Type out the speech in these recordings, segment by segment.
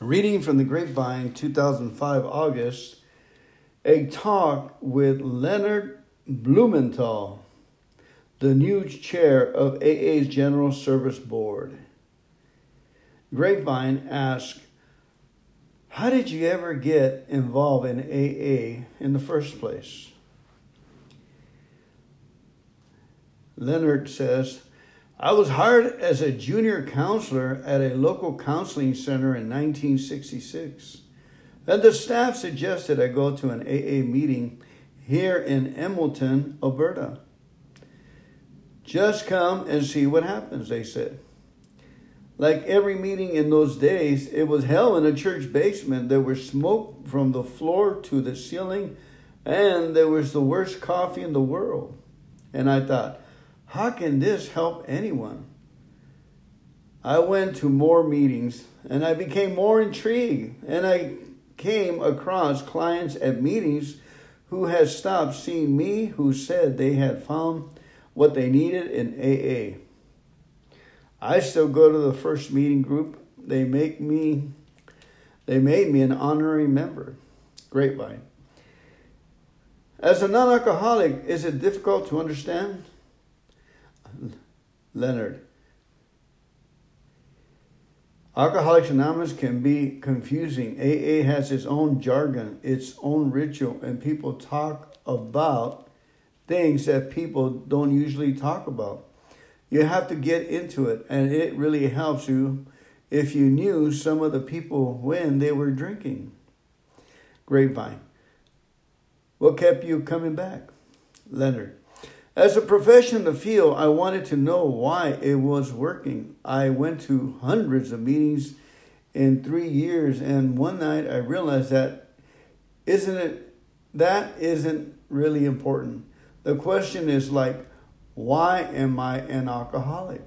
Reading from the Grapevine, 2005, August, a talk with Leonard Blumenthal, the new chair of AA's General Service Board. Grapevine asked, how did you ever get involved in AA in the first place? Leonard says, I was hired as a junior counselor at a local counseling center in 1966. And the staff suggested I go to an AA meeting here in Edmonton, Alberta. Just come and see what happens, they said. Like every meeting in those days, it was held in a church basement. There was smoke from the floor to the ceiling, and there was the worst coffee in the world. And I thought, how can this help anyone? I went to more meetings, and I became more intrigued, and I came across clients at meetings who had stopped seeing me, who said they had found what they needed in AA. I still go to the first meeting group. They made me an honorary member. Grapevine. As a non-alcoholic, is it difficult to understand? Leonard. Alcoholics Anonymous can be confusing. AA has its own jargon, its own ritual, and people talk about things that people don't usually talk about. You have to get into it, and it really helps you if you knew some of the people when they were drinking. Grapevine. What kept you coming back? Leonard. As a profession in the field, I wanted to know why it was working. I went to hundreds of meetings in 3 years, and one night I realized that isn't really important. The question is like, why am I an alcoholic?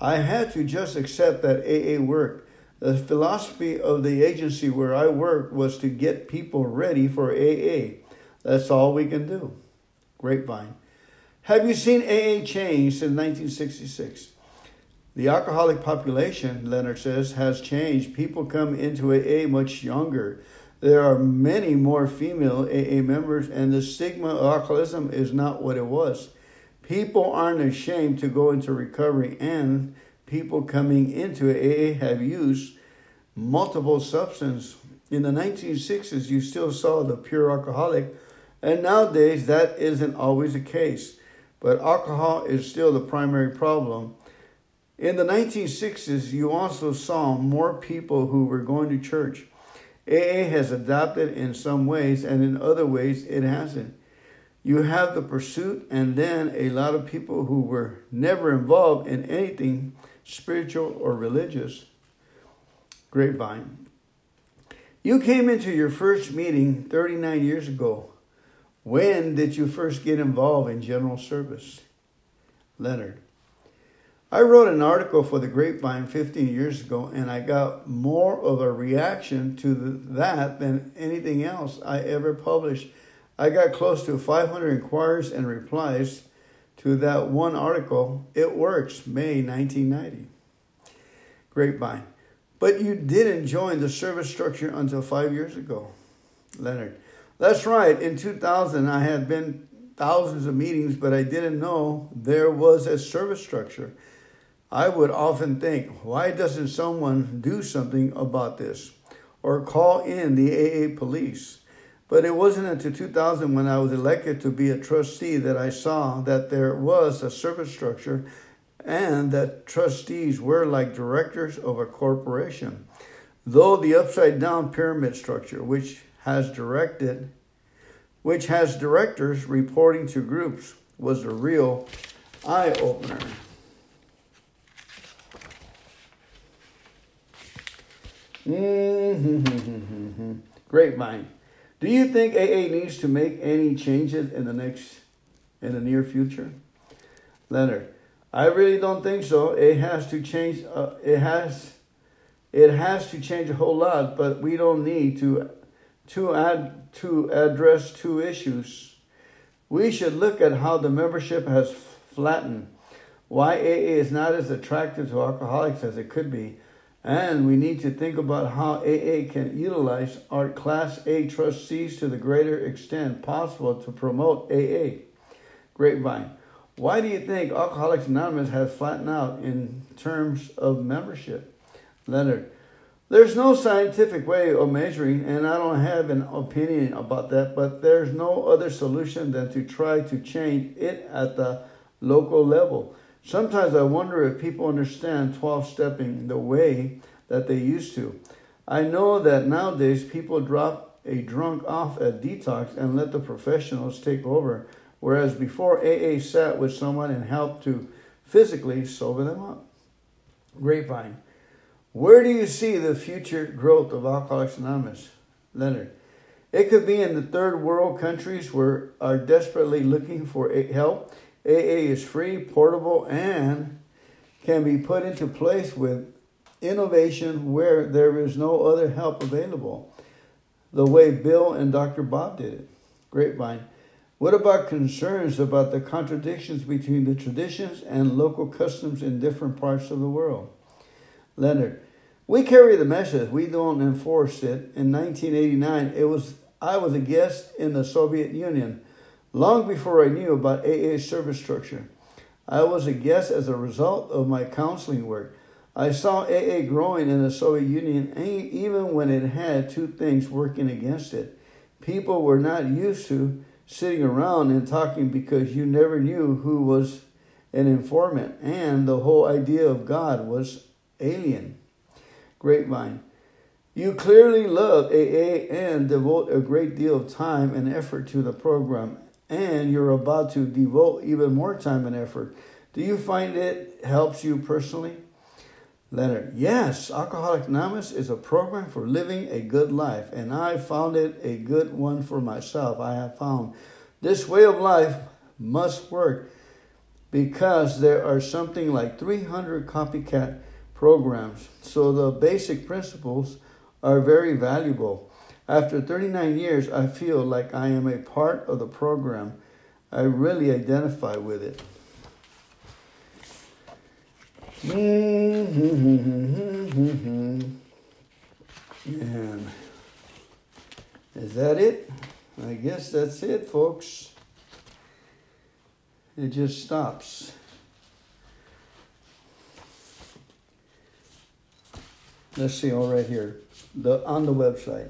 I had to just accept that AA worked. The philosophy of the agency where I worked was to get people ready for AA. That's all we can do. Grapevine. Have you seen AA change since 1966? The alcoholic population, Leonard says, has changed. People come into AA much younger. There are many more female AA members, and the stigma of alcoholism is not what it was. People aren't ashamed to go into recovery, and people coming into AA have used multiple substances. In the 1960s, you still saw the pure alcoholic, and nowadays that isn't always the case. But alcohol is still the primary problem. In the 1960s, you also saw more people who were going to church. AA has adopted in some ways, and in other ways it hasn't. You have the pursuit, and then a lot of people who were never involved in anything spiritual or religious. Grapevine. You came into your first meeting 39 years ago. When did you first get involved in general service? Leonard. I wrote an article for the Grapevine 15 years ago, and I got more of a reaction to that than anything else I ever published. I got close to 500 inquiries and replies to that one article. It works, May 1990. Grapevine. But you didn't join the service structure until 5 years ago. Leonard. That's right. In 2000, I had been thousands of meetings, but I didn't know there was a service structure. I would often think, why doesn't someone do something about this or call in the AA police? But it wasn't until 2000 when I was elected to be a trustee that I saw that there was a service structure and that trustees were like directors of a corporation, though the upside-down pyramid structure, which has directors reporting to groups, was a real eye-opener. Grapevine. Do you think AA needs to make any changes in the near future? Leonard. I really don't think so. It has to change a whole lot, but we don't need to address two issues. We should look at how the membership has flattened, why AA is not as attractive to alcoholics as it could be, And we need to think about how AA can utilize our Class A trustees to the greater extent possible to promote AA. Grapevine. Why do you think Alcoholics Anonymous has flattened out in terms of membership? Leonard. There's no scientific way of measuring, and I don't have an opinion about that, but there's no other solution than to try to change it at the local level. Sometimes I wonder if people understand 12-stepping the way that they used to. I know that nowadays people drop a drunk off at detox and let the professionals take over, whereas before AA sat with someone and helped to physically sober them up. Grapevine. Where do you see the future growth of Alcoholics Anonymous? Leonard. It could be in the third world countries where are desperately looking for help. AA is free, portable, and can be put into place with innovation where there is no other help available, the way Bill and Dr. Bob did it. Grapevine. What about concerns about the contradictions between the traditions and local customs in different parts of the world? Leonard. We carry the message. We don't enforce it. In 1989, I was a guest in the Soviet Union. Long before I knew about AA service structure, I was a guest as a result of my counseling work. I saw AA growing in the Soviet Union even when it had two things working against it. People were not used to sitting around and talking because you never knew who was an informant, and the whole idea of God was alien. Grapevine. You clearly love AA and devote a great deal of time and effort to the program, and you're about to devote even more time and effort. Do you find it helps you personally? Leonard. Yes, Alcoholics Anonymous is a program for living a good life, and I found it a good one for myself. I have found this way of life must work because there are something like 300 copycat programs, so the basic principles are very valuable. After 39 years, I feel like I am a part of the program. I really identify with it. And is that it? I guess that's it, folks. It just stops. Let's see, all right here. On the website.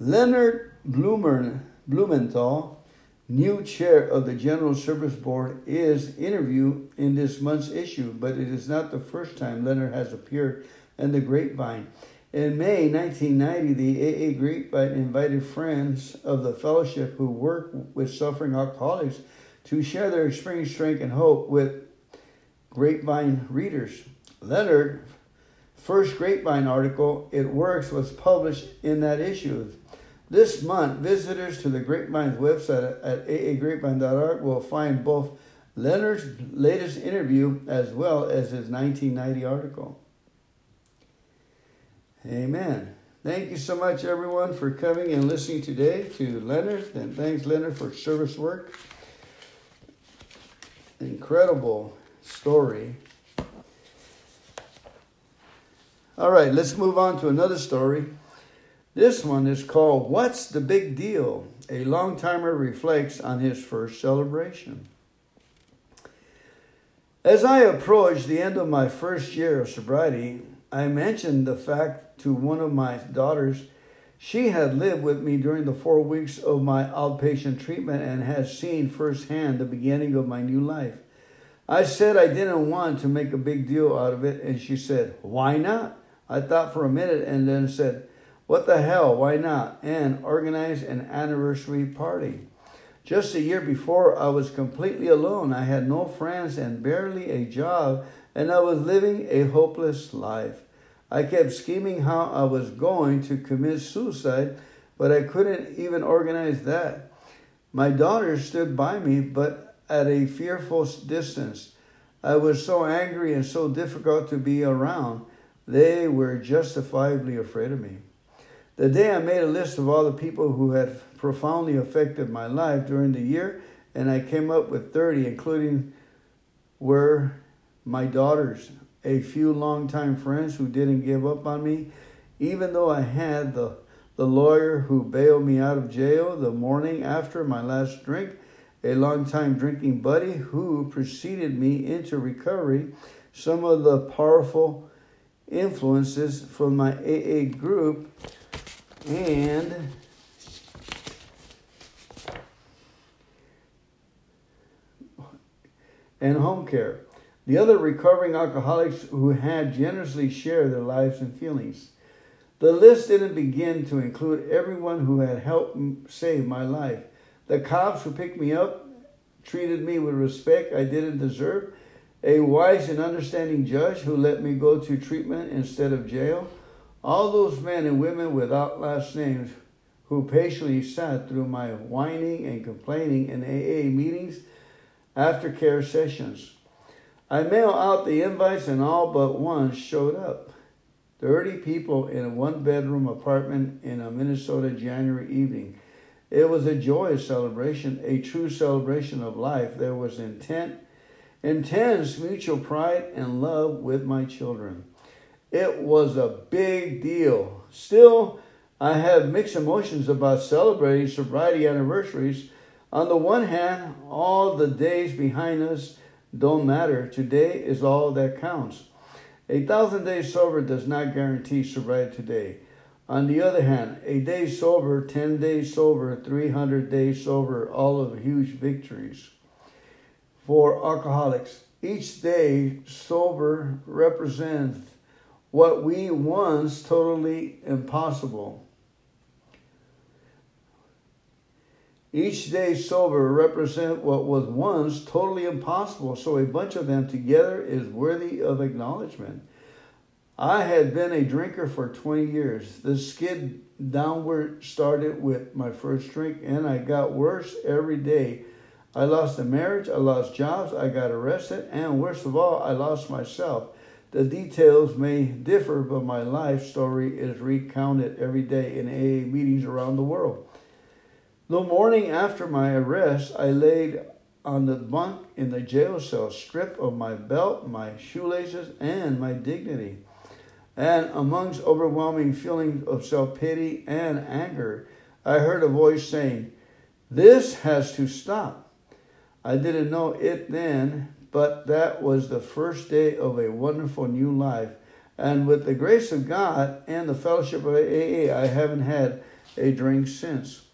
Leonard Blumenthal, new chair of the General Service Board, is interviewed in this month's issue, but it is not the first time Leonard has appeared in the Grapevine. In May 1990, the AA Grapevine invited friends of the fellowship who work with suffering alcoholics to share their experience, strength, and hope with Grapevine readers. Leonard first Grapevine article, It Works, was published in that issue. This month, visitors to the Grapevine's website at aagrapevine.org will find both Leonard's latest interview as well as his 1990 article. Amen. Thank you so much, everyone, for coming and listening today to Leonard. And thanks, Leonard, for service work. Incredible story. All right, let's move on to another story. This one is called, What's the Big Deal? A long-timer reflects on his first celebration. As I approached the end of my first year of sobriety, I mentioned the fact to one of my daughters. She had lived with me during the 4 weeks of my outpatient treatment and had seen firsthand the beginning of my new life. I said I didn't want to make a big deal out of it, and she said, Why not? I thought for a minute and then said, What the hell, why not? And organized an anniversary party. Just a year before, I was completely alone. I had no friends and barely a job, and I was living a hopeless life. I kept scheming how I was going to commit suicide, but I couldn't even organize that. My daughter stood by me, but at a fearful distance. I was so angry and so difficult to be around. They were justifiably afraid of me. The day I made a list of all the people who had profoundly affected my life during the year, and I came up with 30, including were my daughters. a few longtime friends who didn't give up on me, even though I had the lawyer who bailed me out of jail the morning after my last drink, a longtime drinking buddy who preceded me into recovery, some of the powerful influences from my AA group, and home care. The other recovering alcoholics who had generously shared their lives and feelings. The list didn't begin to include everyone who had helped save my life. The cops who picked me up treated me with respect I didn't deserve. A wise and understanding judge who let me go to treatment instead of jail. All those men and women without last names who patiently sat through my whining and complaining in AA meetings, aftercare sessions. I mailed out the invites and all but one showed up. 30 people in a one-bedroom apartment in a Minnesota January evening. It was a joyous celebration, a true celebration of life. There was intense mutual pride and love with my children. It was a big deal. Still, I have mixed emotions about celebrating sobriety anniversaries. On the one hand, all the days behind us don't matter. Today is all that counts. 1,000 days sober does not guarantee sobriety today. On the other hand, a day sober, 10 days sober, 300 days sober, all of huge victories. For alcoholics, each day sober represents what we once totally impossible. Each day sober represents what was once totally impossible, so a bunch of them together is worthy of acknowledgement. I had been a drinker for 20 years. The skid downward started with my first drink, and I got worse every day. I lost a marriage, I lost jobs, I got arrested, and worst of all, I lost myself. The details may differ, but my life story is recounted every day in AA meetings around the world. The morning after my arrest, I laid on the bunk in the jail cell, stripped of my belt, my shoelaces, and my dignity. And amongst overwhelming feelings of self-pity and anger, I heard a voice saying, "This has to stop." I didn't know it then, but that was the first day of a wonderful new life. And with the grace of God and the fellowship of AA, I haven't had a drink since.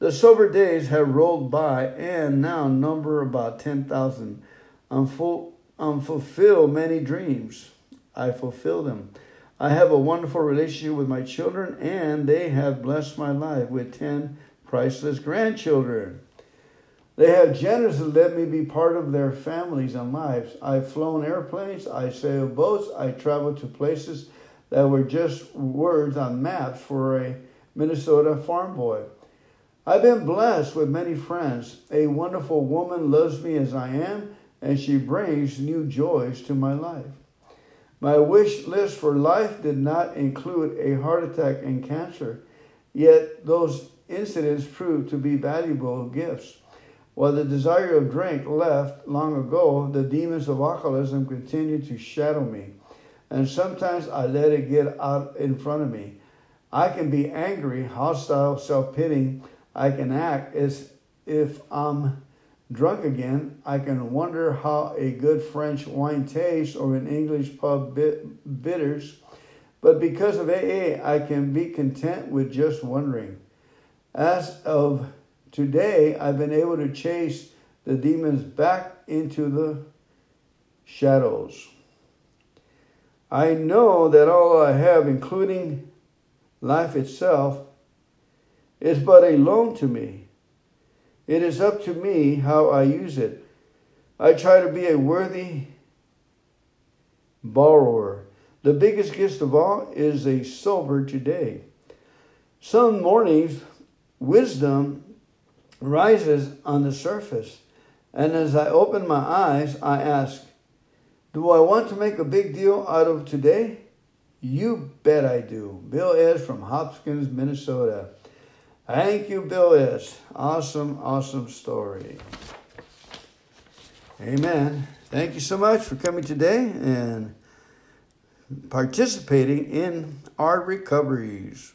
The sober days have rolled by and now number about 10,000. I fulfill many dreams. I fulfill them. I have a wonderful relationship with my children, and they have blessed my life with 10 priceless grandchildren. They have generously let me be part of their families and lives. I've flown airplanes, I sailed boats, I traveled to places that were just words on maps for a Minnesota farm boy. I've been blessed with many friends. A wonderful woman loves me as I am, and she brings new joys to my life. My wish list for life did not include a heart attack and cancer, yet those incidents proved to be valuable gifts. While the desire of drink left long ago, the demons of alcoholism continued to shadow me, and sometimes I let it get out in front of me. I can be angry, hostile, self-pitying. I can act as if I'm drunk again. I can wonder how a good French wine tastes or an English pub bitters. But because of AA, I can be content with just wondering. As of today, I've been able to chase the demons back into the shadows. I know that all I have, including life itself, is but a loan to me. It is up to me how I use it. I try to be a worthy borrower. The biggest gift of all is a sober today. Some mornings, wisdom rises on the surface, and as I open my eyes, I ask, do I want to make a big deal out of today? You bet I do. Bill S. from Hopkins, Minnesota. Thank you, Bill S. Awesome, awesome story. Amen. Thank you so much for coming today, and participating in our recoveries.